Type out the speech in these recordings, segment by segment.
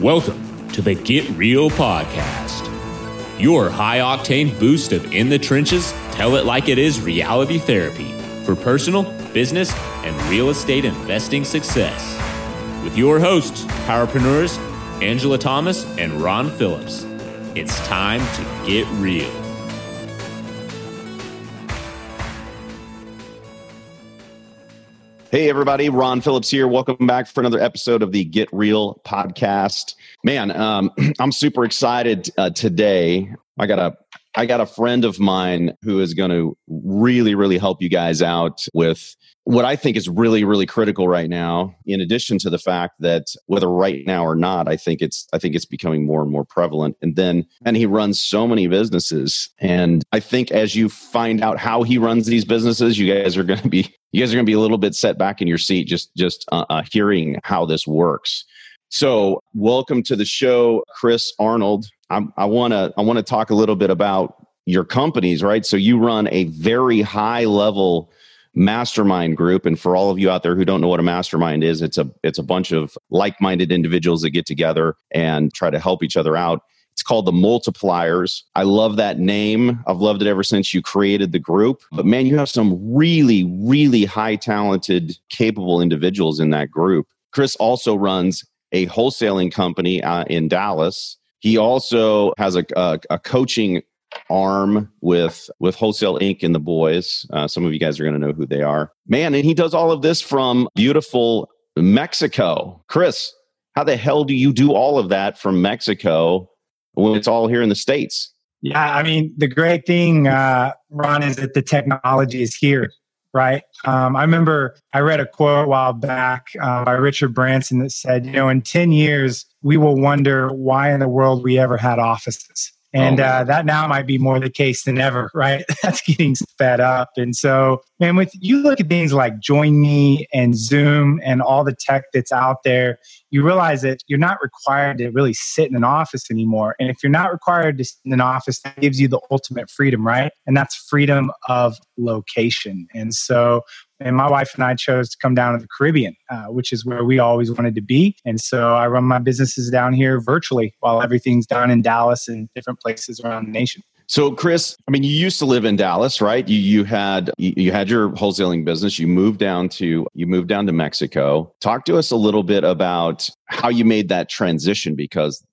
Welcome to the Get Real Podcast, your high-octane boost of in the trenches, tell it like it is reality therapy for personal, business, and real estate investing success. With your hosts, Powerpreneurs, Angela Thomas and Ron Phillips. It's time to get real. Hey, everybody. Ron Phillips here. Welcome back for another episode of the Get Real Podcast. Man, I'm super excited today. I got a friend of mine who is going to really, really help you guys out with what I think is really, really critical right now. In addition to the fact that whether right now or not, I think it's becoming more and more prevalent. And he runs so many businesses. And I think as you find out how he runs these businesses, you guys are going to be a little bit set back in your seat just hearing how this works. So, welcome to the show, Chris Arnold. I want to talk a little bit about your companies, right? So you run a very high level mastermind group, and for all of you out there who don't know what a mastermind is, it's a bunch of like-minded individuals that get together and try to help each other out. It's called the Multipliers. I love that name. I've loved it ever since you created the group. But man, you have some really, really high talented, capable individuals in that group. Chris also runs a wholesaling company in Dallas. He also has a coaching arm with Wholesale Inc and the boys. Some of you guys are going to know who they are. Man, and he does all of this from beautiful Mexico. Chris, how the hell do you do all of that from Mexico when it's all here in the States? Yeah, I mean, the great thing, Ron, is that the technology is here, right? I remember I read a quote a while back by Richard Branson that said, you know, in 10 years, we will wonder why in the world we ever had offices. And that now might be more the case than ever, right? That's getting sped up. And so, man, with you look at things like Join Me and Zoom and all the tech that's out there, you realize that you're not required to really sit in an office anymore. And if you're not required to sit in an office, that gives you the ultimate freedom, right? And that's freedom of location. And so, and my wife and I chose to come down to the Caribbean, which is where we always wanted to be. And so I run my businesses down here virtually while everything's down in Dallas and different places around the nation. So Chris, I mean, you used to live in Dallas, right? You had your wholesaling business. You moved down to Mexico. Talk to us a little bit about how you made that transition, because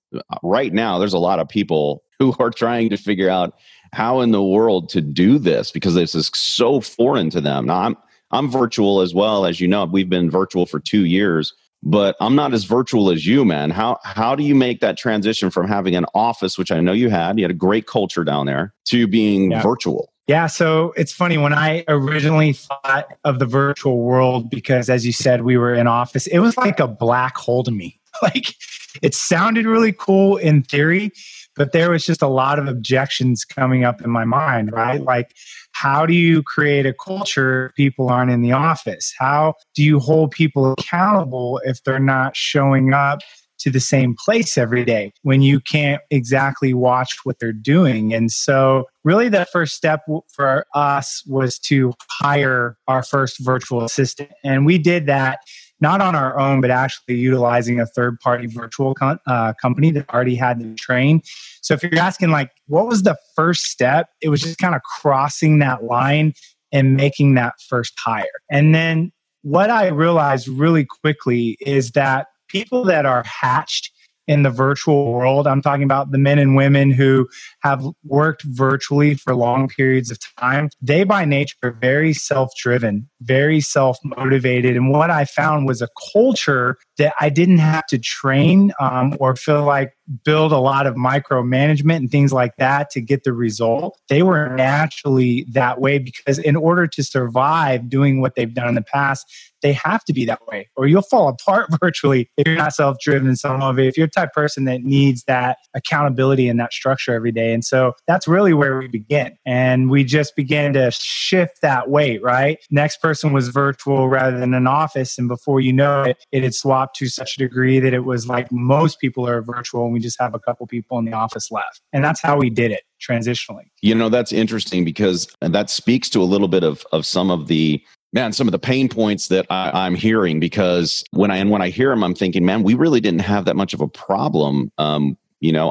right now there's a lot of people who are trying to figure out how in the world to do this because this is so foreign to them. Now I'm virtual as well, as you know. We've been virtual for 2 years, but I'm not as virtual as you, man. How do you make that transition from having an office, which I know you had a great culture down there, to being virtual? Yeah, so it's funny. When I originally thought of the virtual world, because as you said, we were in office, it was like a black hole to me. Like, it sounded really cool in theory, but there was just a lot of objections coming up in my mind, right? Like, how do you create a culture if people aren't in the office? How do you hold people accountable if they're not showing up to the same place every day when you can't exactly watch what they're doing? And so really the first step for us was to hire our first virtual assistant. And we did that not on our own, but actually utilizing a third-party virtual company that already had them trained. So if you're asking, like, what was the first step? It was just kind of crossing that line and making that first hire. And then what I realized really quickly is that people that are hatched in the virtual world, I'm talking about the men and women who have worked virtually for long periods of time, they by nature are very self-driven, very self-motivated. And what I found was a culture that I didn't have to train or feel like build a lot of micromanagement and things like that to get the result. They were naturally that way because in order to survive doing what they've done in the past, they have to be that way, or you'll fall apart virtually if you're not self-driven. If you're the type of person that needs that accountability and that structure every day. And so that's really where we begin. And we just began to shift that weight, right? Next person was virtual rather than an office. And before you know it, it had swapped to such a degree that it was like most people are virtual and we just have a couple people in the office left. And that's how we did it transitionally. You know, that's interesting because that speaks to a little bit of some of the man, some of the pain points that I'm hearing, because when I hear them, I'm thinking, man, we really didn't have that much of a problem. The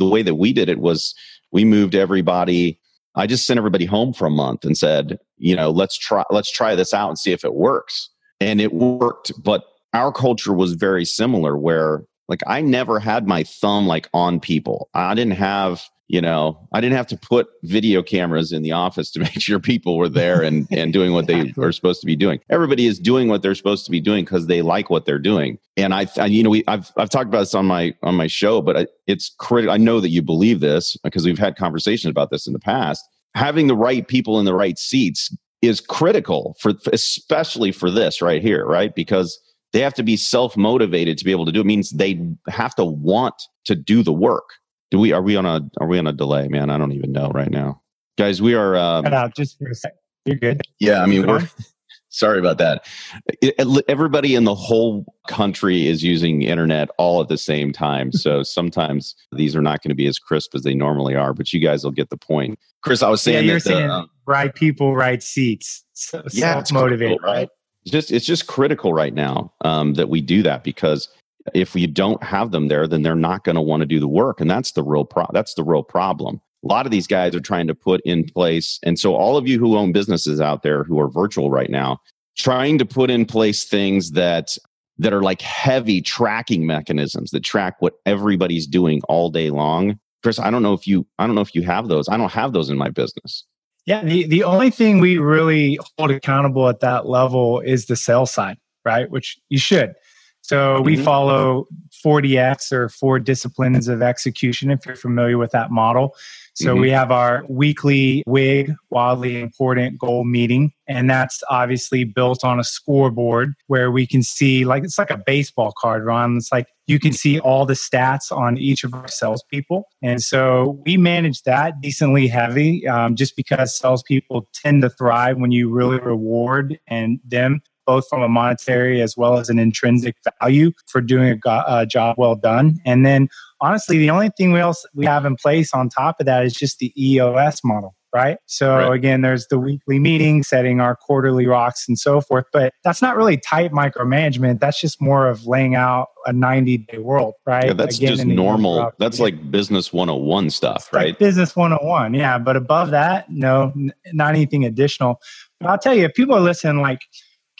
way that we did it was we moved everybody. I just sent everybody home for a month and said, let's try this out and see if it works. And it worked. But our culture was very similar, where I never had my thumb on people. I didn't have to put video cameras in the office to make sure people were there and doing what they were supposed to be doing. Everybody is doing what they're supposed to be doing because they like what they're doing. And I've talked about this on my show, but it's critical. I know that you believe this because we've had conversations about this in the past. Having the right people in the right seats is critical especially for this right here, right? Because they have to be self-motivated to be able to do it. It means they have to want to do the work. Are we on a delay, man? I don't even know right now, guys. We are. Cut out just for a sec. You're good. Yeah, I mean, we're sorry about that. Everybody in the whole country is using internet all at the same time, so sometimes these are not going to be as crisp as they normally are. But you guys will get the point, Chris. I was saying, you're saying right people, right seats. So self-motivated, right? It's just critical right now that we do that, because if we don't have them there, then they're not going to want to do the work. And that's the real problem. A lot of these guys are trying to put in place. And so all of you who own businesses out there who are virtual right now, trying to put in place things that are like heavy tracking mechanisms that track what everybody's doing all day long. Chris, I don't know if you have those. I don't have those in my business. Yeah. The only thing we really hold accountable at that level is the sales side, right? Which you should. So we follow 4DX, or 4 disciplines of execution, if you're familiar with that model. So we have our weekly WIG, wildly important goal meeting. And that's obviously built on a scoreboard where we can see, it's like a baseball card, Ron. It's like you can see all the stats on each of our salespeople. And so we manage that decently heavy, just because salespeople tend to thrive when you really reward them, both from a monetary as well as an intrinsic value for doing a job well done. And then, honestly, the only thing we have in place on top of that is just the EOS model, right? So again, there's the weekly meeting, setting our quarterly rocks and so forth. But that's not really tight micromanagement. That's just more of laying out a 90-day world, right? Yeah, that's again, just normal. That's like business 101 stuff, right? Like business 101, yeah. But above that, no, not anything additional. But I'll tell you, if people are listening,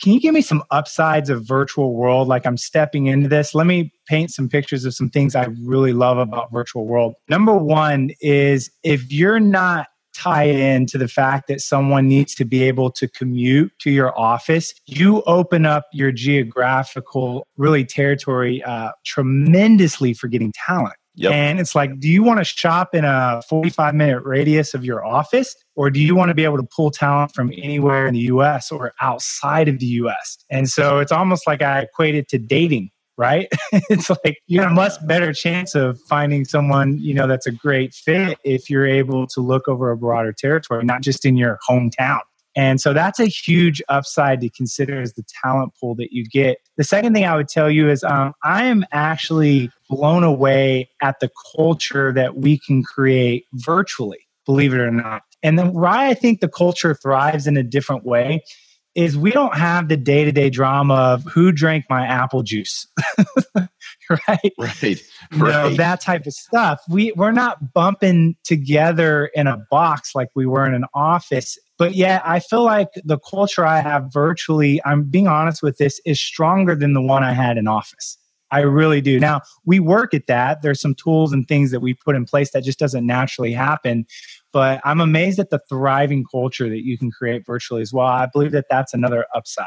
can you give me some upsides of virtual world? I'm stepping into this. Let me paint some pictures of some things I really love about virtual world. Number one is, if you're not tied in to the fact that someone needs to be able to commute to your office, you open up your geographical, really territory, tremendously for getting talent. Yep. And it's do you want to shop in a 45-minute radius of your office, or do you want to be able to pull talent from anywhere in the U.S. or outside of the U.S.? And so it's almost like I equate it to dating, right? It's you have a much better chance of finding someone, that's a great fit if you're able to look over a broader territory, not just in your hometown. And so that's a huge upside to consider, is the talent pool that you get. The second thing I would tell you is I am actually blown away at the culture that we can create virtually, believe it or not. And then why I think the culture thrives in a different way is we don't have the day-to-day drama of who drank my apple juice, right? Right. That type of stuff. We're not bumping together in a box like we were in an office. But yet, I feel like the culture I have virtually, I'm being honest with this, is stronger than the one I had in office. I really do. Now, we work at that. There's some tools and things that we put in place that just doesn't naturally happen. But I'm amazed at the thriving culture that you can create virtually as well. I believe that that's another upside.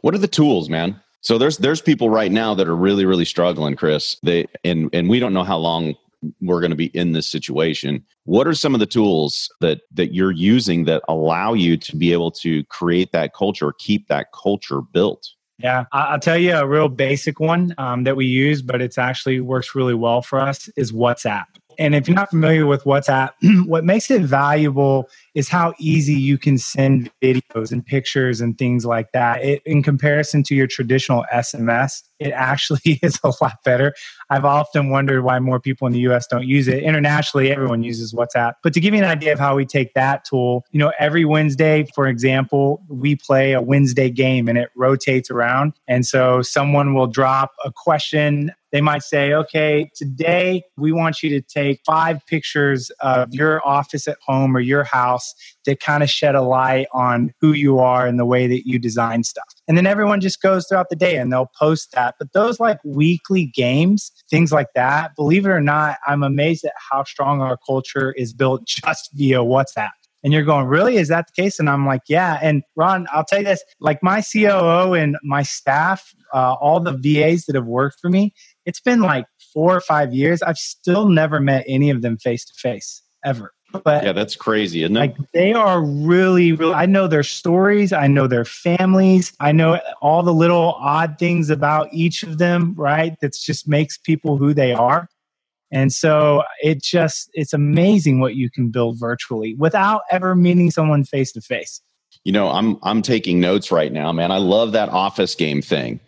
What are the tools, man? So there's people right now that are really, really struggling, Chris. And we don't know how long we're going to be in this situation. What are some of the tools that you're using that allow you to be able to create that culture, keep that culture built? Yeah, I'll tell you a real basic one that we use, but it's actually works really well for us, is WhatsApp. And if you're not familiar with WhatsApp, what makes it valuable is how easy you can send videos and pictures and things like that. It, in comparison to your traditional SMS, it actually is a lot better. I've often wondered why more people in the US don't use it. Internationally, everyone uses WhatsApp. But to give you an idea of how we take that tool, you know, every Wednesday, for example, we play a Wednesday game and it rotates around. And so someone will drop a question. They might say, okay, today we want you to take 5 pictures of your office at home or your house that kind of shed a light on who you are and the way that you design stuff. And then everyone just goes throughout the day and they'll post that. But those like weekly games, things like that, believe it or not, I'm amazed at how strong our culture is built just via WhatsApp. And you're going, really? Is that the case? And I'm like, yeah. And Ron, I'll tell you this, like my COO and my staff, all the VAs that have worked for me, it's been like 4 or 5 years. I've still never met any of them face to face ever. But yeah, that's crazy, isn't it? Like they are really, really, I know their stories. I know their families. I know all the little odd things about each of them, right? That just makes people who they are. And so it just, it's amazing what you can build virtually without ever meeting someone face to face. You know, I'm taking notes right now, man. I love that office game thing.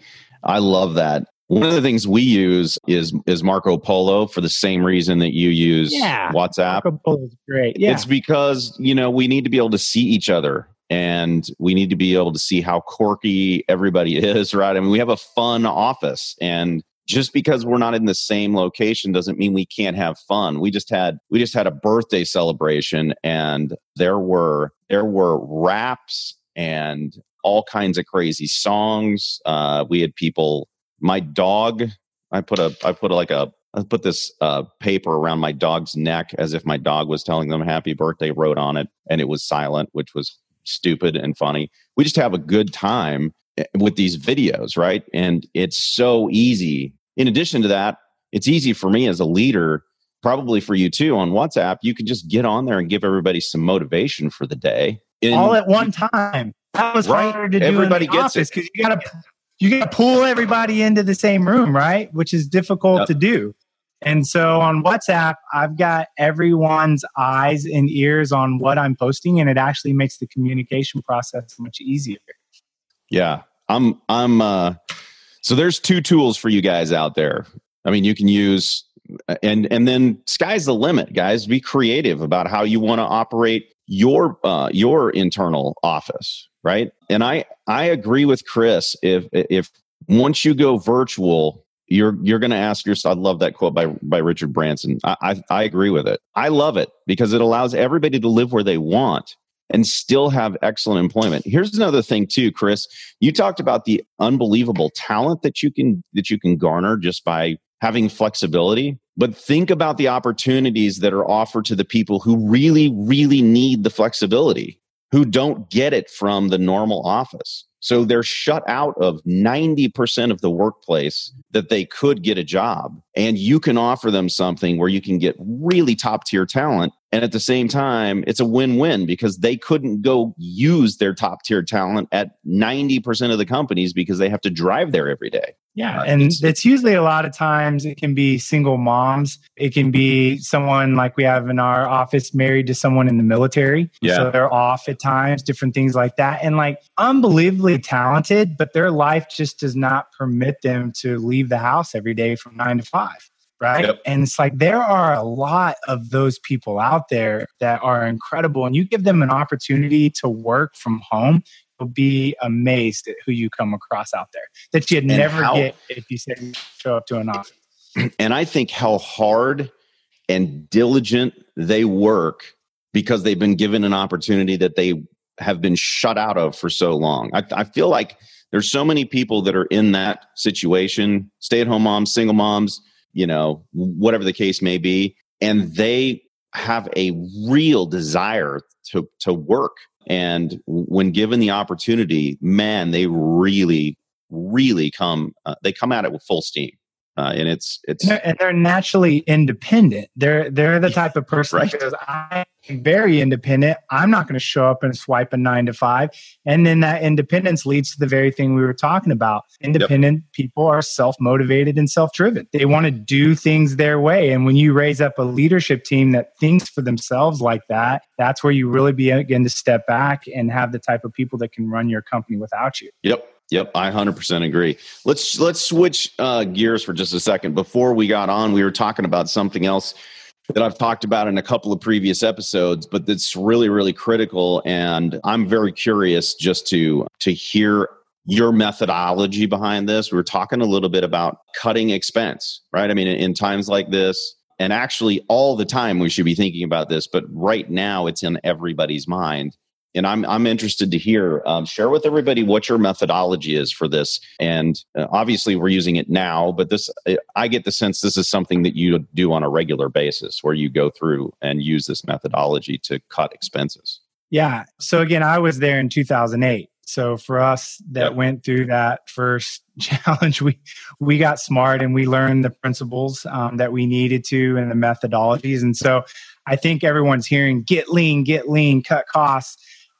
I love that. One of the things we use is Marco Polo for the same reason that you use WhatsApp. Marco Polo is great. Yeah. It's because, you know, we need to be able to see each other and we need to be able to see how quirky everybody is, right? I mean, we have a fun office, and just because we're not in the same location doesn't mean we can't have fun. We just had a birthday celebration, and there were raps and all kinds of crazy songs. We had people. My dog, I put this paper around my dog's neck as if my dog was telling them happy birthday. Wrote on it, and it was silent, which was stupid and funny. We just have a good time with these videos, right? And it's so easy. In addition to that, it's easy for me as a leader, probably for you too, on WhatsApp. You can just get on there and give everybody some motivation for the day. All at one time. That was harder to do everybody in the office because you got to pull everybody into the same room, right? Which is difficult to do. And so on WhatsApp, I've got everyone's eyes and ears on what I'm posting, and it actually makes the communication process much easier. Yeah. So there's 2 tools for you guys out there. I mean, you can use, and then sky's the limit, guys. Be creative about how you want to operate your internal office, right? And I agree with Chris. If once you go virtual, you're going to ask yourself, I love that quote by Richard Branson. I agree with it. I love it because it allows everybody to live where they want and still have excellent employment. Here's another thing too, Chris. You talked about the unbelievable talent that you can garner just by having flexibility. But think about the opportunities that are offered to the people who really, really need the flexibility, who don't get it from the normal office. So they're shut out of 90% of the workplace that they could get a job. And you can offer them something where you can get really top tier talent. And at the same time, it's a win-win because they couldn't go use their top tier talent at 90% of the companies because they have to drive there every day. Yeah. And it's usually a lot of times it can be single moms. It can be someone like we have in our office married to someone in the military. Yeah. So they're off at times, different things like that. And like unbelievably talented, but their life just does not permit them to leave the house every day from 9 to 5. Right. Yep. And it's like there are a lot of those people out there that are incredible. And you give them an opportunity to work from home, you'll be amazed at who you come across out there that you'd never get if you said you show up to an office. And I think how hard and diligent they work because they've been given an opportunity that they have been shut out of for so long. I feel like there's so many people that are in that situation, stay-at-home moms, single moms, you know, whatever the case may be, and they have a real desire to work. And when given the opportunity, man, they really, really come at it with full steam. And they're naturally independent. They're the type of person right. that goes, I'm very independent. I'm not going to show up and swipe a 9-to-5. And then that independence leads to the very thing we were talking about. Independent yep. people are self-motivated and self-driven. They want to do things their way. And when you raise up a leadership team that thinks for themselves like that, that's where you really begin to step back and have the type of people that can run your company without you. Yep. Yep, I 100% agree. Let's switch gears for just a second. Before we got on, we were talking about something else that I've talked about in a couple of previous episodes, but that's really, really critical. And I'm very curious just to hear your methodology behind this. We were talking a little bit about cutting expense, right? I mean, in times like this, and actually all the time we should be thinking about this, but right now it's in everybody's mind. And I'm interested to hear, share with everybody what your methodology is for this. And obviously we're using it now, but this, I get the sense this is something that you do on a regular basis where you go through and use this methodology to cut expenses. Yeah. So again, I was there in 2008. So for us that yep. went through that first challenge, we got smart and we learned the principles that we needed to and the methodologies. And so I think everyone's hearing, get lean, cut costs.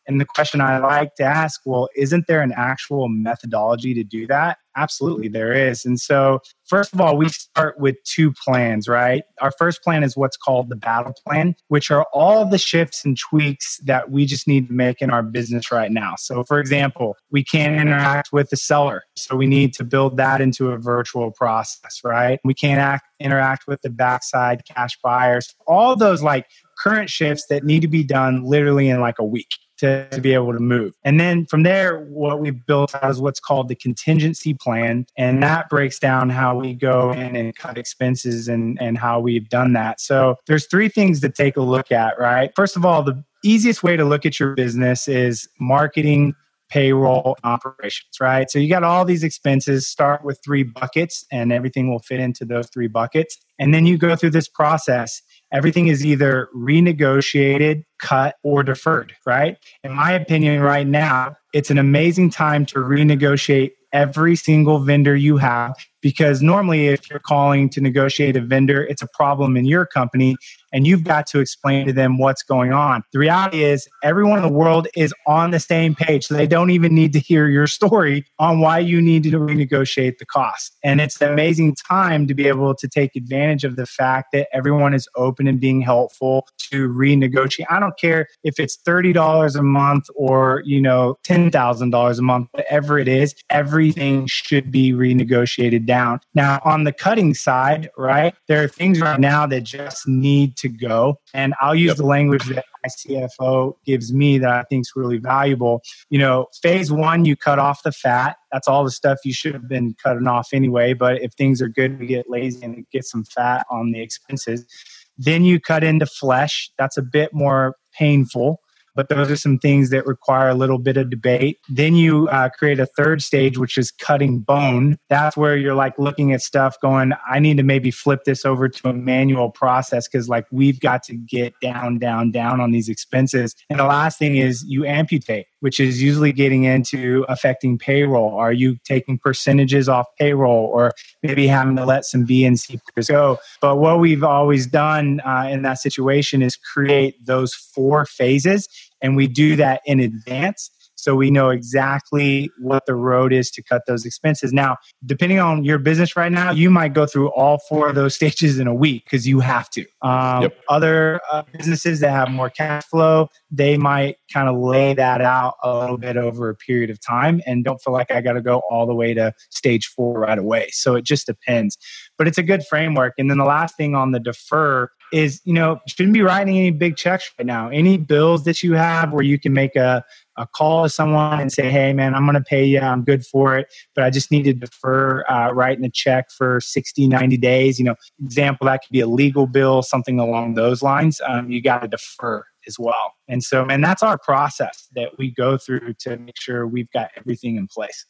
And the question I like to ask, well, isn't there an actual methodology to do that? Absolutely, there is. And so, first of all, we start with two plans, right? Our first plan is what's called the battle plan, which are all the shifts and tweaks that we just need to make in our business right now. So, for example, we can't interact with the seller. So we need to build that into a virtual process, right? We can't interact with the backside cash buyers. All those like current shifts that need to be done literally in like a week. To be able to move. And then from there, what we've built out is what's called the contingency plan. And that breaks down how we go in and cut expenses and how we've done that. So there's three things to take a look at, right? First of all, the easiest way to look at your business is marketing, payroll, operations, right? So you got all these expenses, start with three buckets and everything will fit into those three buckets. And then you go through this process. Everything is either renegotiated, cut, or deferred, right? In my opinion, right now, it's an amazing time to renegotiate every single vendor you have, because normally if you're calling to negotiate a vendor, it's a problem in your company and you've got to explain to them what's going on. The reality is everyone in the world is on the same page. So they don't even need to hear your story on why you need to renegotiate the cost. And it's an amazing time to be able to take advantage of the fact that everyone is open and being helpful to renegotiate. I don't care if it's $30 a month or, you know, $10,000 a month, whatever it is, everything should be renegotiated down. Now, on the cutting side, right, there are things right now that just need to go. And I'll use the language that my CFO gives me that I think is really valuable. You know, phase one, you cut off the fat. That's all the stuff you should have been cutting off anyway. But if things are good, we get lazy and get some fat on the expenses. Then you cut into flesh. That's a bit more painful. But those are some things that require a little bit of debate. Then you create a third stage, which is cutting bone. That's where you're like looking at stuff going, I need to maybe flip this over to a manual process because like we've got to get down on these expenses. And the last thing is you amputate, which is usually getting into affecting payroll. Are you taking percentages off payroll or maybe having to let some B and C go? But what we've always done in that situation is create those four phases. And we do that in advance. So we know exactly what the road is to cut those expenses. Now, depending on your business right now, you might go through all four of those stages in a week because you have to. Other businesses that have more cash flow, they might kind of lay that out a little bit over a period of time and don't feel like I got to go all the way to stage four right away. So it just depends. But it's a good framework. And then the last thing on the defer is, you know, shouldn't be writing any big checks right now. Any bills that you have where you can make a call to someone and say, hey, man, I'm going to pay you. I'm good for it. But I just need to defer writing a check for 60, 90 days. You know, example, that could be a legal bill, something along those lines. You got to defer as well. And so, man, that's our process that we go through to make sure we've got everything in place.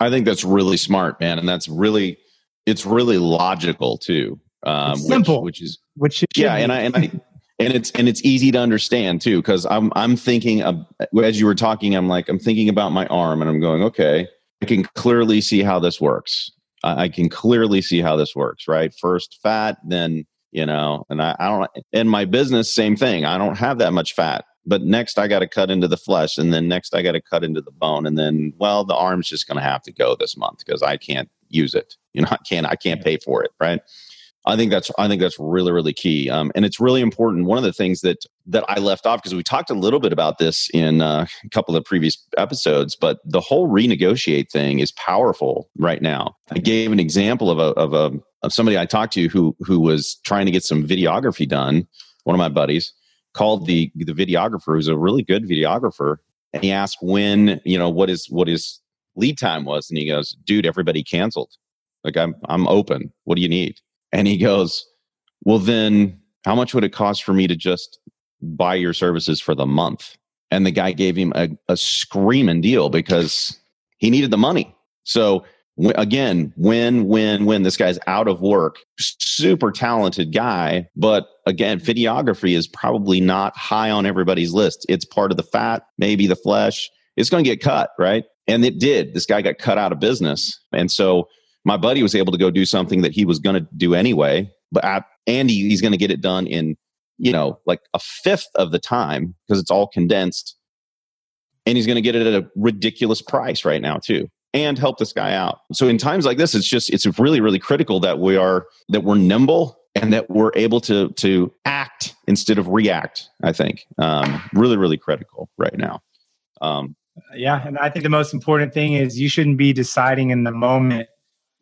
I think that's really smart, man. And that's really, it's really logical too. It's simple, which is yeah. And it's easy to understand too. Cause I'm thinking of, as you were talking, I'm thinking about my arm and I'm going, okay, I can clearly see how this works. I can clearly see how this works, right? First fat, then, and I don't, in my business, same thing. I don't have that much fat, but next I got to cut into the flesh, and then next I got to cut into the bone. And then, well, the arm's just going to have to go this month because I can't use it. I can't pay for it. Right. I think that's really, really key. And it's really important. One of the things that I left off, because we talked a little bit about this in a couple of the previous episodes, but the whole renegotiate thing is powerful right now. I gave an example of somebody I talked to who was trying to get some videography done. One of my buddies called the videographer, who's a really good videographer, and he asked when, what his lead time was, and he goes, "Dude, everybody canceled. Like I'm open. What do you need?" And he goes, "Well, then how much would it cost for me to just buy your services for the month?" And the guy gave him a screaming deal because he needed the money. So again, win. This guy's out of work, super talented guy. But again, videography is probably not high on everybody's list. It's part of the fat, maybe the flesh. It's going to get cut, right? And it did. This guy got cut out of business. And so my buddy was able to go do something that he was going to do anyway, but he's going to get it done in, like a fifth of the time because it's all condensed, and he's going to get it at a ridiculous price right now too, and help this guy out. So in times like this, it's really, really critical that we're nimble and that we're able to act instead of react. I think really, really critical right now. Yeah, and I think the most important thing is you shouldn't be deciding in the moment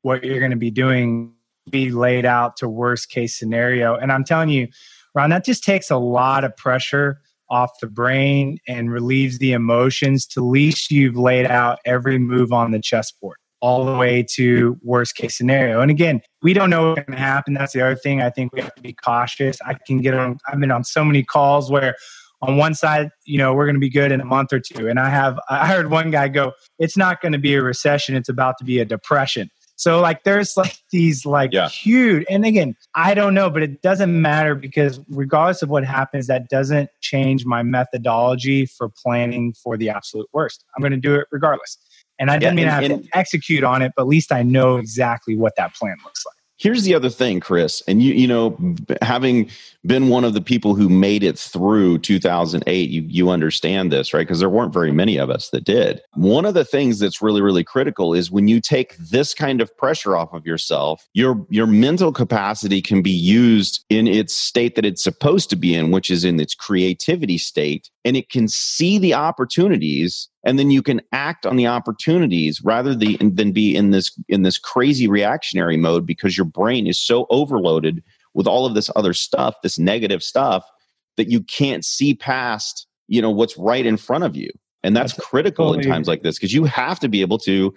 what you're going to be doing, be laid out to worst case scenario. And I'm telling you, Ron, that just takes a lot of pressure off the brain and relieves the emotions. To least you've laid out every move on the chessboard, all the way to worst case scenario. And again, we don't know what's going to happen. That's the other thing. I think we have to be cautious. I've been on so many calls where on one side, we're going to be good in a month or two. And I heard one guy go, "It's not going to be a recession. It's about to be a depression." So there's these huge, and again, I don't know, but it doesn't matter because regardless of what happens, that doesn't change my methodology for planning for the absolute worst. I'm going to do it regardless. And I didn't mean I have to execute on it, but at least I know exactly what that plan looks like. Here's the other thing, Chris, and you having been one of the people who made it through 2008, you understand this, right? Because there weren't very many of us that did. One of the things that's really, really critical is when you take this kind of pressure off of yourself, your mental capacity can be used in its state that it's supposed to be in, which is in its creativity state, and it can see the opportunities. And then you can act on the opportunities rather than be in this crazy reactionary mode because your brain is so overloaded with all of this other stuff, this negative stuff, that you can't see past, what's right in front of you. And that's critical in times like this because you have to be able to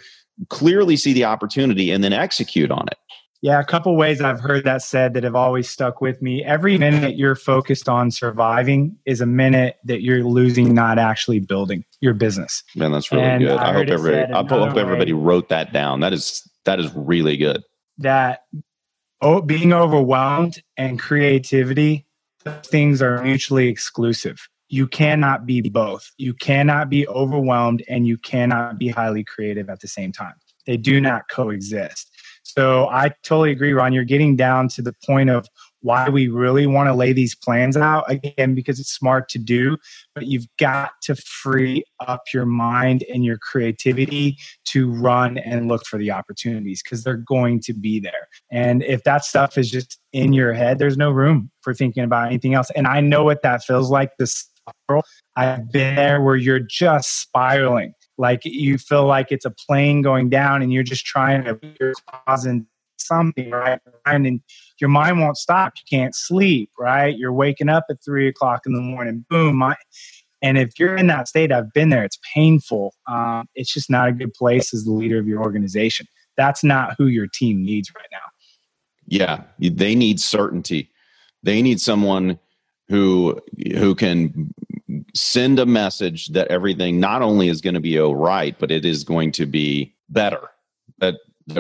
clearly see the opportunity and then execute on it. Yeah, a couple ways I've heard that said that have always stuck with me. Every minute you're focused on surviving is a minute that you're losing, not actually building your business. Man, that's really good. I hope everybody wrote that down. That is really good. That being overwhelmed and creativity, things are mutually exclusive. You cannot be both. You cannot be overwhelmed and you cannot be highly creative at the same time. They do not coexist. So I totally agree, Ron. You're getting down to the point of why we really want to lay these plans out, again, because it's smart to do, but you've got to free up your mind and your creativity to run and look for the opportunities because they're going to be there. And if that stuff is just in your head, there's no room for thinking about anything else. And I know what that feels like, this spiral. I've been there where you're just spiraling. You feel like it's a plane going down and you're just trying to put your claws in something, right? And your mind won't stop. You can't sleep, right? You're waking up at 3:00 in the morning, boom. And if you're in that state, I've been there, it's painful. It's just not a good place as the leader of your organization. That's not who your team needs right now. Yeah, they need certainty. They need someone who can send a message that everything not only is going to be all right, but it is going to be better, that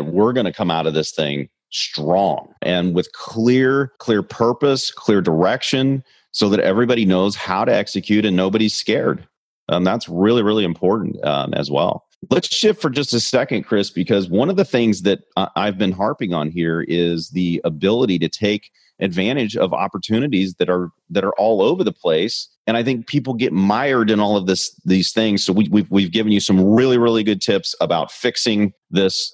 we're going to come out of this thing strong and with clear purpose, clear direction, so that everybody knows how to execute and nobody's scared. That's really, really important as well. Let's shift for just a second, Chris, because one of the things that I've been harping on here is the ability to take advantage of opportunities that are all over the place. And I think people get mired in all of these things. So we've given you some really, really good tips about fixing this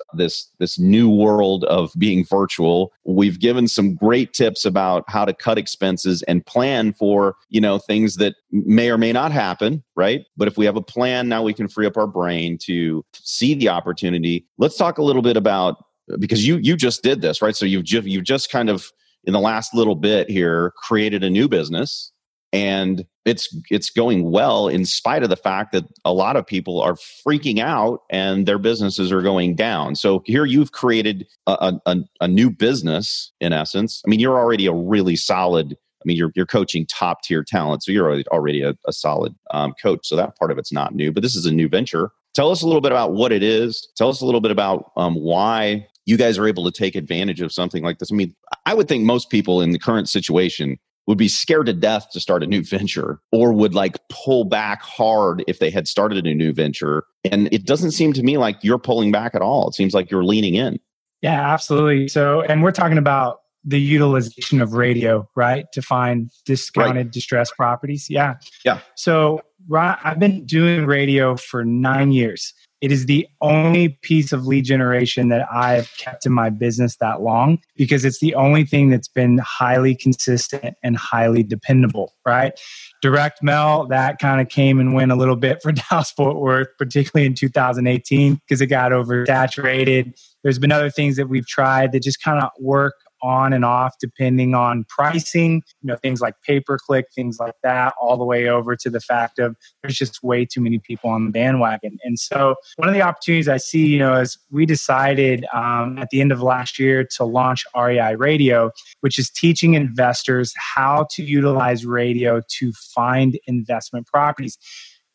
new world of being virtual. We've given some great tips about how to cut expenses and plan for, things that may or may not happen, right? But if we have a plan, now we can free up our brain to see the opportunity. Let's talk a little bit about, because you just did this, right? So you've just kind of, in the last little bit here, created a new business. And it's going well in spite of the fact that a lot of people are freaking out and their businesses are going down. So here you've created a new business, in essence. I mean, you're already a really solid, you're coaching top tier talent. So you're already a solid coach. So that part of it's not new, but this is a new venture. Tell us a little bit about what it is. Tell us a little bit about why you guys are able to take advantage of something like this. I mean, I would think most people in the current situation would be scared to death to start a new venture, or would pull back hard if they had started a new venture. And it doesn't seem to me like you're pulling back at all. It seems like you're leaning in. Yeah, absolutely. So, and we're talking about the utilization of radio, right? To find discounted, distressed properties. Yeah. Yeah. So, Ron, I've been doing radio for 9 years. It is the only piece of lead generation that I've kept in my business that long, because it's the only thing that's been highly consistent and highly dependable, right? Direct mail, that kind of came and went a little bit for Dallas-Fort Worth, particularly in 2018, because it got oversaturated. There's been other things that we've tried that just kind of work on and off depending on pricing, things like pay-per-click, things like that, all the way over to the fact of there's just way too many people on the bandwagon. And so one of the opportunities I see, is we decided at the end of last year to launch REI Radio, which is teaching investors how to utilize radio to find investment properties.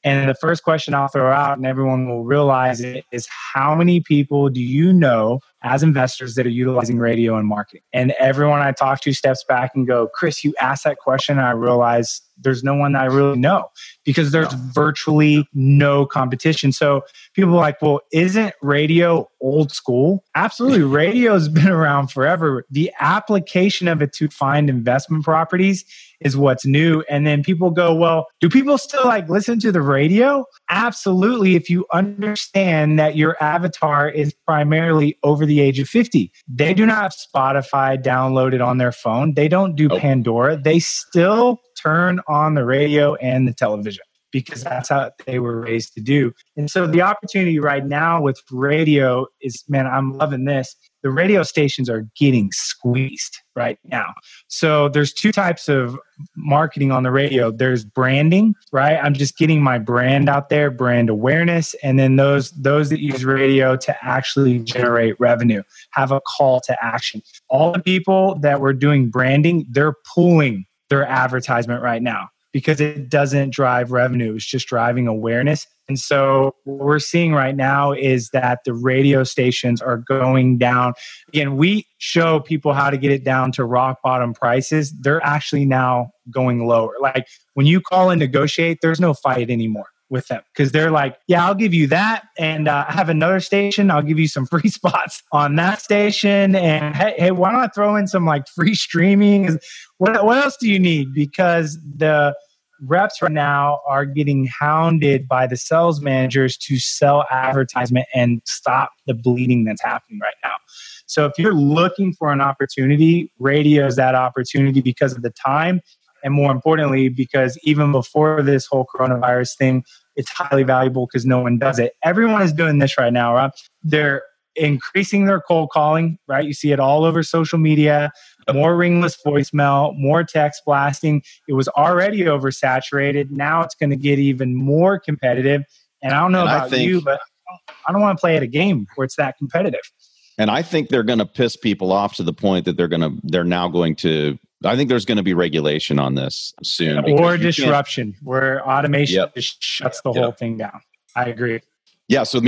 And the first question I'll throw out, and everyone will realize it, is how many people do you know as investors that are utilizing radio and marketing? And everyone I talk to steps back and go, Chris, you asked that question, and I realized there's no one I really know, because there's virtually no competition. So people are like, well, isn't radio old school? Absolutely. Radio's been around forever. The application of it to find investment properties is what's new. And then people go, well, do people still listen to the radio? Absolutely. If you understand that your avatar is primarily over the age of 50, they do not have Spotify downloaded on their phone. They don't do Pandora. They still turn on the radio and the television, because that's how they were raised to do. And so the opportunity right now with radio is, man, I'm loving this. The radio stations are getting squeezed right now. So there's two types of marketing on the radio. There's branding, right? I'm just getting my brand out there, brand awareness. And then those that use radio to actually generate revenue, have a call to action. All the people that were doing branding, they're pulling their advertisement right now, because it doesn't drive revenue. It's just driving awareness. And so what we're seeing right now is that the radio stations are going down. Again, we show people how to get it down to rock bottom prices. They're actually now going lower. When you call and negotiate, there's no fight anymore with them, because they're like, yeah, I'll give you that. And I have another station. I'll give you some free spots on that station. And hey, why don't I throw in some free streaming? What else do you need? Because the reps right now are getting hounded by the sales managers to sell advertisement and stop the bleeding that's happening right now. So if you're looking for an opportunity, radio is that opportunity because of the time. And more importantly, because even before this whole coronavirus thing, it's highly valuable because no one does it. Everyone is doing this right now, Rob. They're increasing their cold calling, right? You see it all over social media, more ringless voicemail, more text blasting. It was already oversaturated. Now it's going to get even more competitive. And I don't know about you, but I don't want to play at a game where it's that competitive. And I think they're going to piss people off to the point that I think there's going to be regulation on this soon. Or disruption, where automation just shuts the whole thing down. I agree. Yeah. So,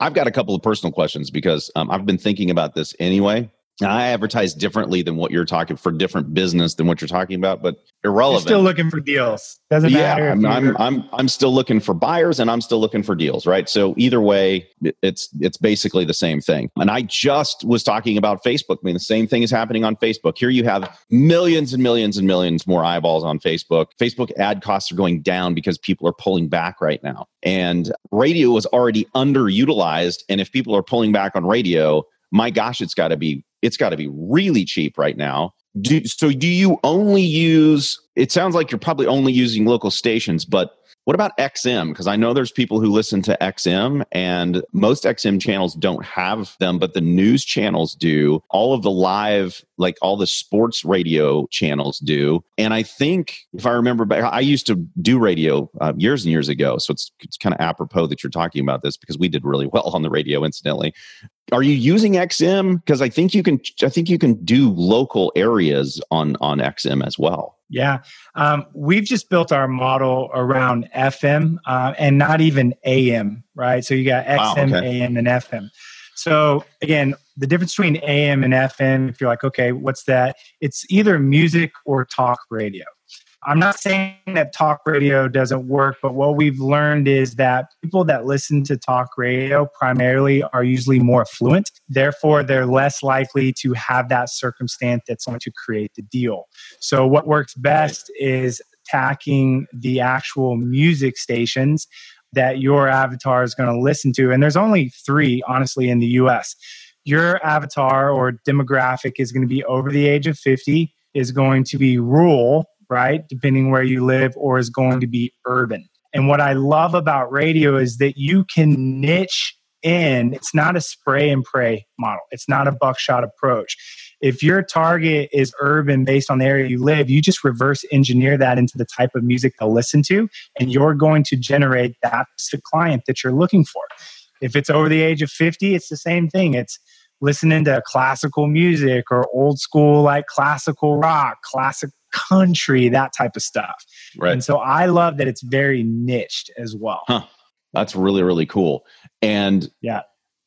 I've got a couple of personal questions because I've been thinking about this anyway. Now, I advertise differently than what you're talking for different business than what you're talking about, but irrelevant. You're still looking for deals. Doesn't matter. I'm still looking for buyers and I'm still looking for deals, right? So either way, it's basically the same thing. And I just was talking about Facebook. I mean, the same thing is happening on Facebook. Here you have millions and millions and millions more eyeballs on Facebook. Facebook ad costs are going down because people are pulling back right now. And radio is already underutilized. And if people are pulling back on radio, my gosh, it's got to be really cheap right now. Do you only use, it sounds like you're probably only using local stations, but what about XM? Because I know there's people who listen to XM, and most XM channels don't have them, but the news channels do. All of the live, like all the sports radio channels do. And I think, if I remember back, I used to do radio years and years ago. So it's kind of apropos that you're talking about this because we did really well on the radio, incidentally. Are you using XM? Because I think you can do local areas on XM as well. Yeah. We've just built our model around FM and not even AM, right? So you got XM, wow, okay. AM, and FM. So again, the difference between AM and FM, if you're like, okay, what's that? It's either music or talk radio. I'm not saying that talk radio doesn't work, but what we've learned is that people that listen to talk radio primarily are usually more affluent. Therefore, they're less likely to have that circumstance that's going to create the deal. So what works best is attacking the actual music stations that your avatar is going to listen to. And there's only 3, honestly, in the US. Your avatar or demographic is going to be over the age of 50, is going to be rural, right? Depending where you live, or is going to be urban. And what I love about radio is that you can niche in. It's not a spray and pray model. It's not a buckshot approach. If your target is urban based on the area you live, you just reverse engineer that into the type of music they'll listen to, and you're going to generate that client that you're looking for. If it's over the age of 50, it's the same thing. It's listening to classical music or old school, like classical rock, classic country, that type of stuff. Right. And so I love that it's very niched as well. Huh. That's really, really cool. And yeah,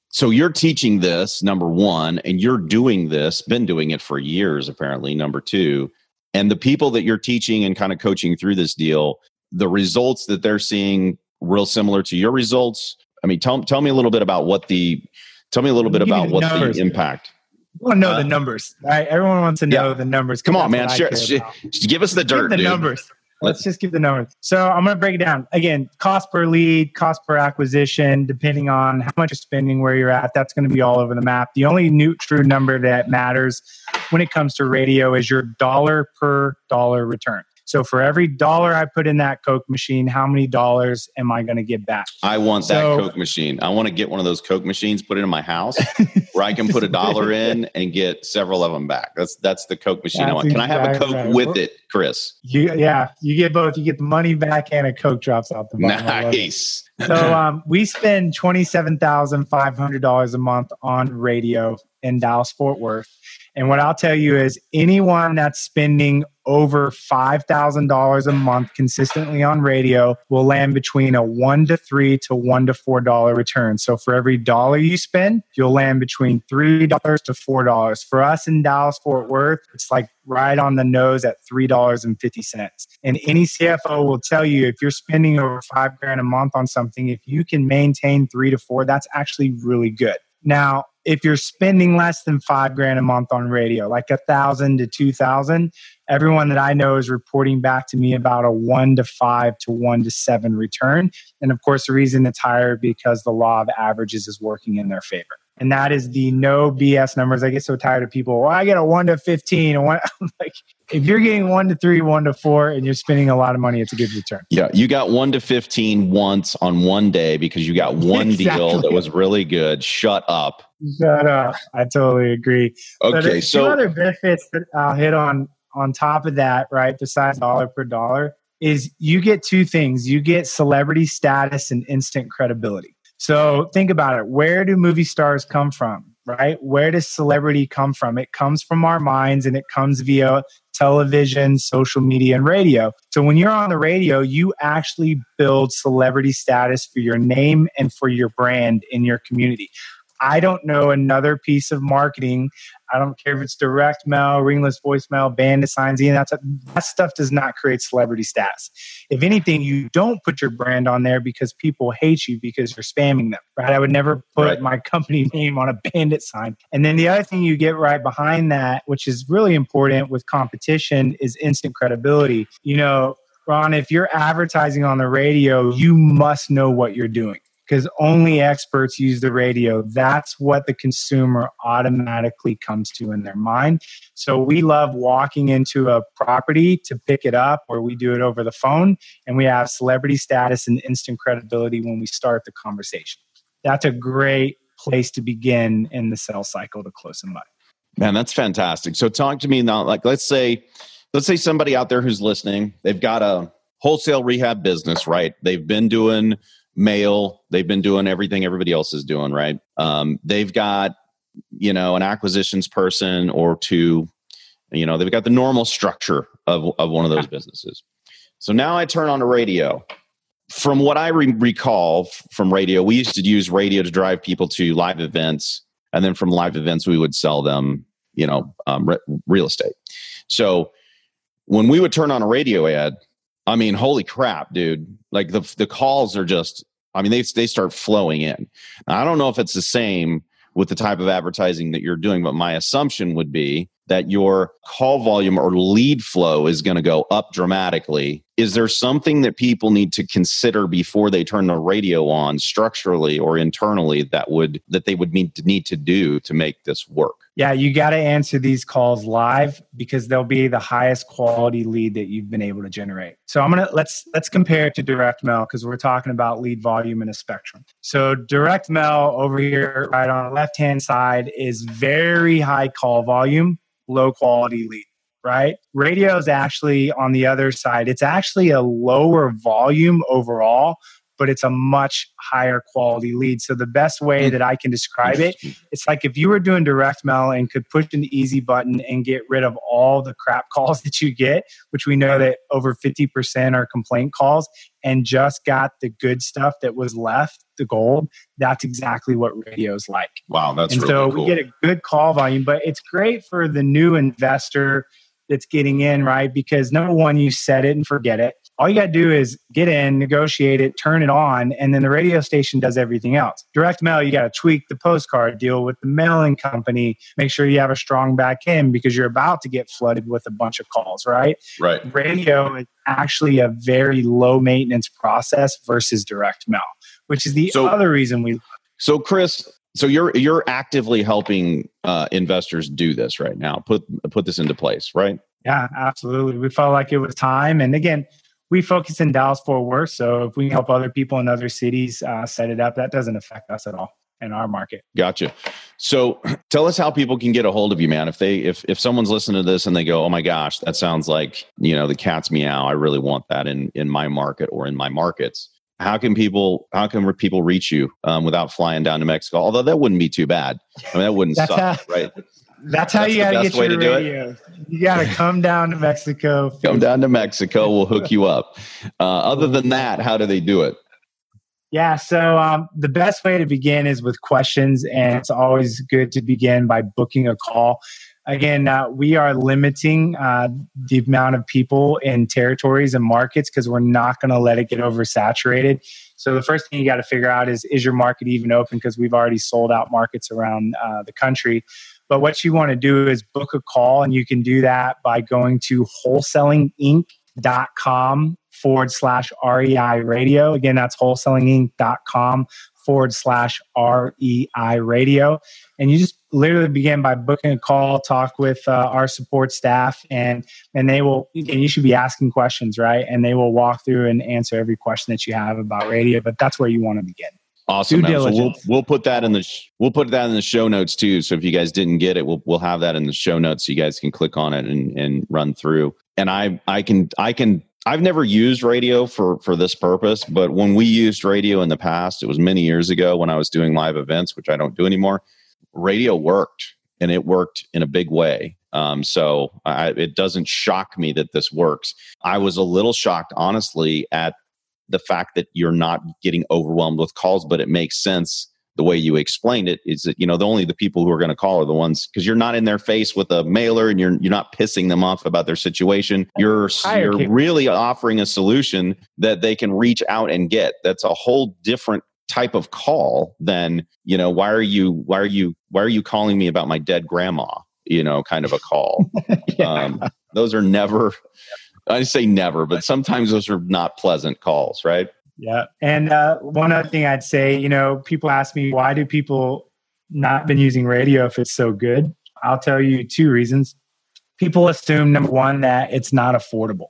so you're teaching this, number one, and you're doing this, been doing it for years, apparently, number two. And the people that you're teaching and kind of coaching through this deal, the results that they're seeing real similar to your results. I mean, tell me a little bit about the impact. You want to know the numbers, right? Everyone wants to know the numbers. Come on, man. Sure, give us the dirt, dude. Numbers. Let's just give the numbers. So I'm going to break it down. Again, cost per lead, cost per acquisition, depending on how much you're spending, where you're at, that's going to be all over the map. The only true number that matters when it comes to radio is your dollar per dollar return. So for every dollar I put in that Coke machine, how many dollars am I going to get back? I want that Coke machine. I want to get one of those Coke machines, put it in my house where I can put a dollar in and get several of them back. That's the Coke machine I want. Can I have a Coke with it, Chris? You get both. You get the money back and a Coke drops out the bottom. Nice. So we spend $27,500 a month on radio in Dallas-Fort Worth. And what I'll tell you is anyone that's spending over $5,000 a month consistently on radio will land between a $1 to $3 to $1 to $4 return. So for every dollar you spend, you'll land between $3 to $4. For us in Dallas-Fort Worth, it's like right on the nose at $3.50. And any CFO will tell you if you're spending over $5,000 a month on something, if you can maintain 3 to 4, that's actually really good. Now, if you're spending less than $5,000 a month on radio, like $1,000 to $2,000, everyone that I know is reporting back to me about a $1 to $5 to $1 to $7 return. And of course, the reason it's higher because the law of averages is working in their favor. And that is the no BS numbers. I get so tired of people. Well, I get a $1 to $15. I'm like, if you're getting $1 to $3, $1 to $4, and you're spending a lot of money, it's a good return. Yeah, you got $1 to $15 once on one day because you got one deal that was really good. Shut up. I totally agree. Okay, so two other benefits that I'll hit on top of that, right, besides dollar per dollar, is you get two things. You get celebrity status and instant credibility. So think about it. Where do movie stars come from, right? Where does celebrity come from? It comes from our minds, and it comes via television, social media, and radio. So when you're on the radio, you actually build celebrity status for your name and for your brand in your community. I don't know another piece of marketing. I don't care if it's direct mail, ringless voicemail, bandit signs, and that stuff does not create celebrity status. If anything, you don't put your brand on there because people hate you because you're spamming them, right? I would never put my company name on a bandit sign. And then the other thing you get right behind that, which is really important with competition, is instant credibility. You know, Ron, if you're advertising on the radio, you must know what you're doing, because only experts use the radio. That's what the consumer automatically comes to in their mind. So we love walking into a property to pick it up, or we do it over the phone, and we have celebrity status and instant credibility when we start the conversation. That's a great place to begin in the sales cycle to close somebody. Man, that's fantastic. So talk to me now, like let's say somebody out there who's listening, they've got a wholesale rehab business, right? They've been doing mail. They've been doing everything everybody else is doing, right? They've got, you know, an acquisitions person or two. You know, they've got the normal structure of one of those businesses. So now I turn on the radio. From what I recall from radio, we used to use radio to drive people to live events. And then from live events, we would sell them, you know, real estate. So when we would turn on a radio ad, I mean, holy crap, dude. Like the calls are just, I mean, they start flowing in. Now, I don't know if it's the same with the type of advertising that you're doing, but my assumption would be that your call volume or lead flow is going to go up dramatically. Is there something that people need to consider before they turn the radio on structurally or internally that they would need to do to make this work? Yeah, you got to answer these calls live because they'll be the highest quality lead that you've been able to generate. So I'm gonna let's compare it to direct mail because we're talking about lead volume in a spectrum. So direct mail over here, right on the left-hand side, is very high call volume, low quality lead, right? Radio is actually on the other side. It's actually a lower volume overall, but it's a much higher quality lead. So the best way that I can describe it, it's like if you were doing direct mail and could push an easy button and get rid of all the crap calls that you get, which we know that over 50% are complaint calls, and just got the good stuff that was left, the gold, that's exactly what radio is like. Wow, that's really cool. And so we get a good call volume, but it's great for the new investor that's getting in, right? Because number one, you set it and forget it. All you got to do is get in, negotiate it, turn it on, and then the radio station does everything else. Direct mail, you got to tweak the postcard, deal with the mailing company, make sure you have a strong back end because you're about to get flooded with a bunch of calls, right? Right. Radio is actually a very low maintenance process versus direct mail, which is the other reason we love it. So Chris, you're actively helping investors do this right now, put this into place, right? Yeah, absolutely. We felt like it was time. And again, we focus in Dallas-Fort Worth, so if we help other people in other cities set it up, that doesn't affect us at all in our market. Gotcha. So tell us how people can get a hold of you, man. If they if someone's listening to this and they go, oh my gosh, that sounds like, you know, the cat's meow. I really want that in my market or in my markets. How can people reach you without flying down to Mexico? Although that wouldn't be too bad. I mean, that wouldn't suck, right? That's how you got to get your radio. You got to come down to Mexico. Come down to Mexico. We'll hook you up. Other than that, how do they do it? Yeah. So the best way to begin is with questions. And it's always good to begin by booking a call. Again, we are limiting the amount of people in territories and markets because we're not going to let it get oversaturated. So the first thing you got to figure out is your market even open? Because we've already sold out markets around the country. But what you want to do is book a call, and you can do that by going to wholesalinginc.com/REI radio. Again, that's wholesalinginc.com/REI radio. And you just literally begin by booking a call, talk with our support staff, and they will, and you should be asking questions, right? And they will walk through and answer every question that you have about radio, but that's where you want to begin. Awesome. So we'll put that in the show notes too. So if you guys didn't get it, we'll have that in the show notes so you guys can click on it and run through. And I've never used radio for this purpose, but when we used radio in the past, it was many years ago when I was doing live events, which I don't do anymore. Radio worked, and it worked in a big way. So it doesn't shock me that this works. I was a little shocked, honestly, at the fact that you're not getting overwhelmed with calls, but it makes sense the way you explained it is that, you know, the only the people who are going to call are the ones, because you're not in their face with a mailer and you're not pissing them off about their situation. You're really offering a solution that they can reach out and get. That's a whole different type of call than, you know, why are you calling me about my dead grandma, you know, kind of a call. Yeah. Those are never, I say never, but sometimes those are not pleasant calls, right? Yeah. And one other thing I'd say, you know, people ask me, why do people not been using radio if it's so good? I'll tell you two reasons. People assume, number one, that it's not affordable.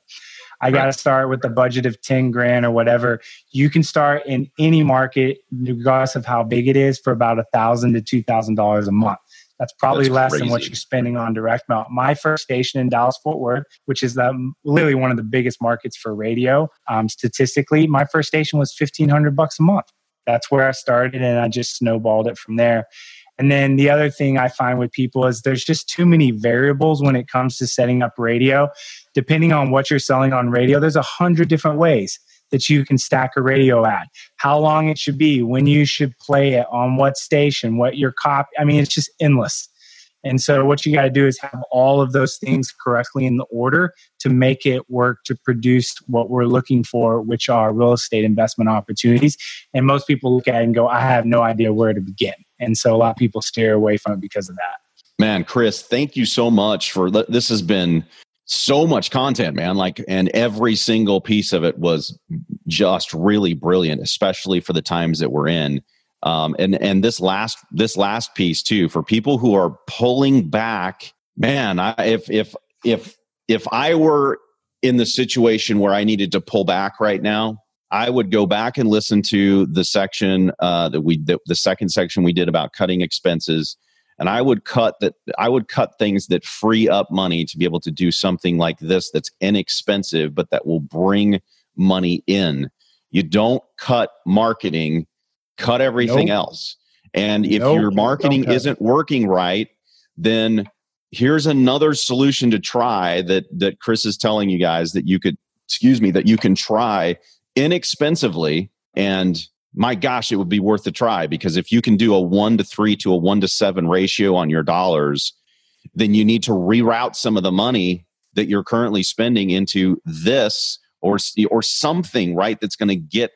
I got to start with a budget of 10 grand or whatever. You can start in any market, regardless of how big it is, for about $1,000 to $2,000 a month. That's probably less than what you're spending on direct mail. My first station in Dallas-Fort Worth, which is literally one of the biggest markets for radio, statistically, my first station was $1,500 a month. That's where I started, and I just snowballed it from there. And then the other thing I find with people is there's just too many variables when it comes to setting up radio. Depending on what you're selling on radio, there's 100 different ways that you can stack a radio ad, how long it should be, when you should play it, on what station, what your copy. I mean, it's just endless. And so what you got to do is have all of those things correctly in the order to make it work to produce what we're looking for, which are real estate investment opportunities. And most people look at it and go, I have no idea where to begin. And so a lot of people steer away from it because of that. Man, Chris, thank you so much for this. Has been so much content, man. Like, and every single piece of it was just really brilliant, especially for the times that we're in. And this last piece too, for people who are pulling back, man, if I were in the situation where I needed to pull back right now, I would go back and listen to the section the second section we did about cutting expenses. And I would cut things that free up money to be able to do something like this that's inexpensive, but that will bring money in. You don't cut marketing, cut everything else. And if your marketing isn't working right, then here's another solution to try that Chris is telling you guys that you can try inexpensively. And my gosh, it would be worth a try, because if you can do a 1-3 to a 1-7 ratio on your dollars, then you need to reroute some of the money that you're currently spending into this or something, right? That's going to get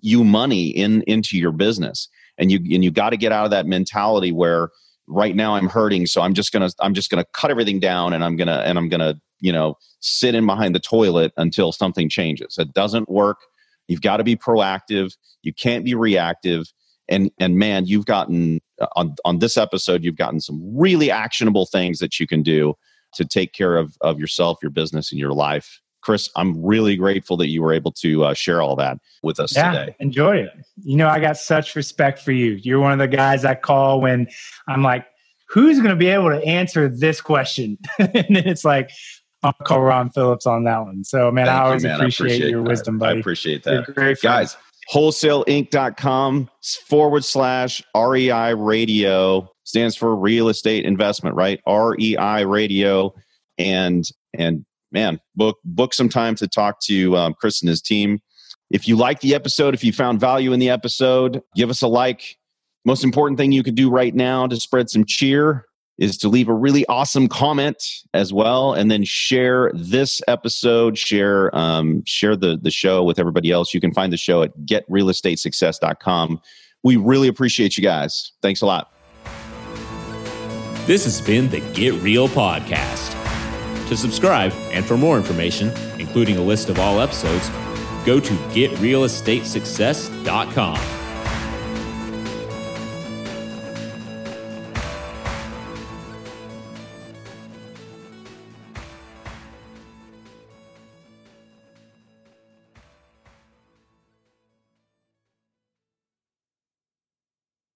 you money into your business. And you got to get out of that mentality where right now I'm hurting, so I'm just going to cut everything down and I'm going to, you know, sit in behind the toilet until something changes. It doesn't work. You've got to be proactive. You can't be reactive. And man, you've gotten on this episode, you've gotten some really actionable things that you can do to take care of yourself, your business, and your life. Chris, I'm really grateful that you were able to share all that with us today. Enjoy it. You know, I got such respect for you. You're one of the guys I call when I'm like, who's going to be able to answer this question? And then it's like, I'll call Ron Phillips on that one. So, man, I appreciate your wisdom, buddy. I appreciate that. You're great, guys. wholesaleinc.com/REI radio stands for real estate investment, right? REI radio. And man, book some time to talk to Chris and his team. If you like the episode, if you found value in the episode, give us a like. Most important thing you could do right now to spread some cheer is to leave a really awesome comment as well, and then share this episode, share the show with everybody else. You can find the show at GetRealEstateSuccess.com. We really appreciate you guys. Thanks a lot. This has been the Get Real Podcast. To subscribe and for more information, including a list of all episodes, go to GetRealEstateSuccess.com.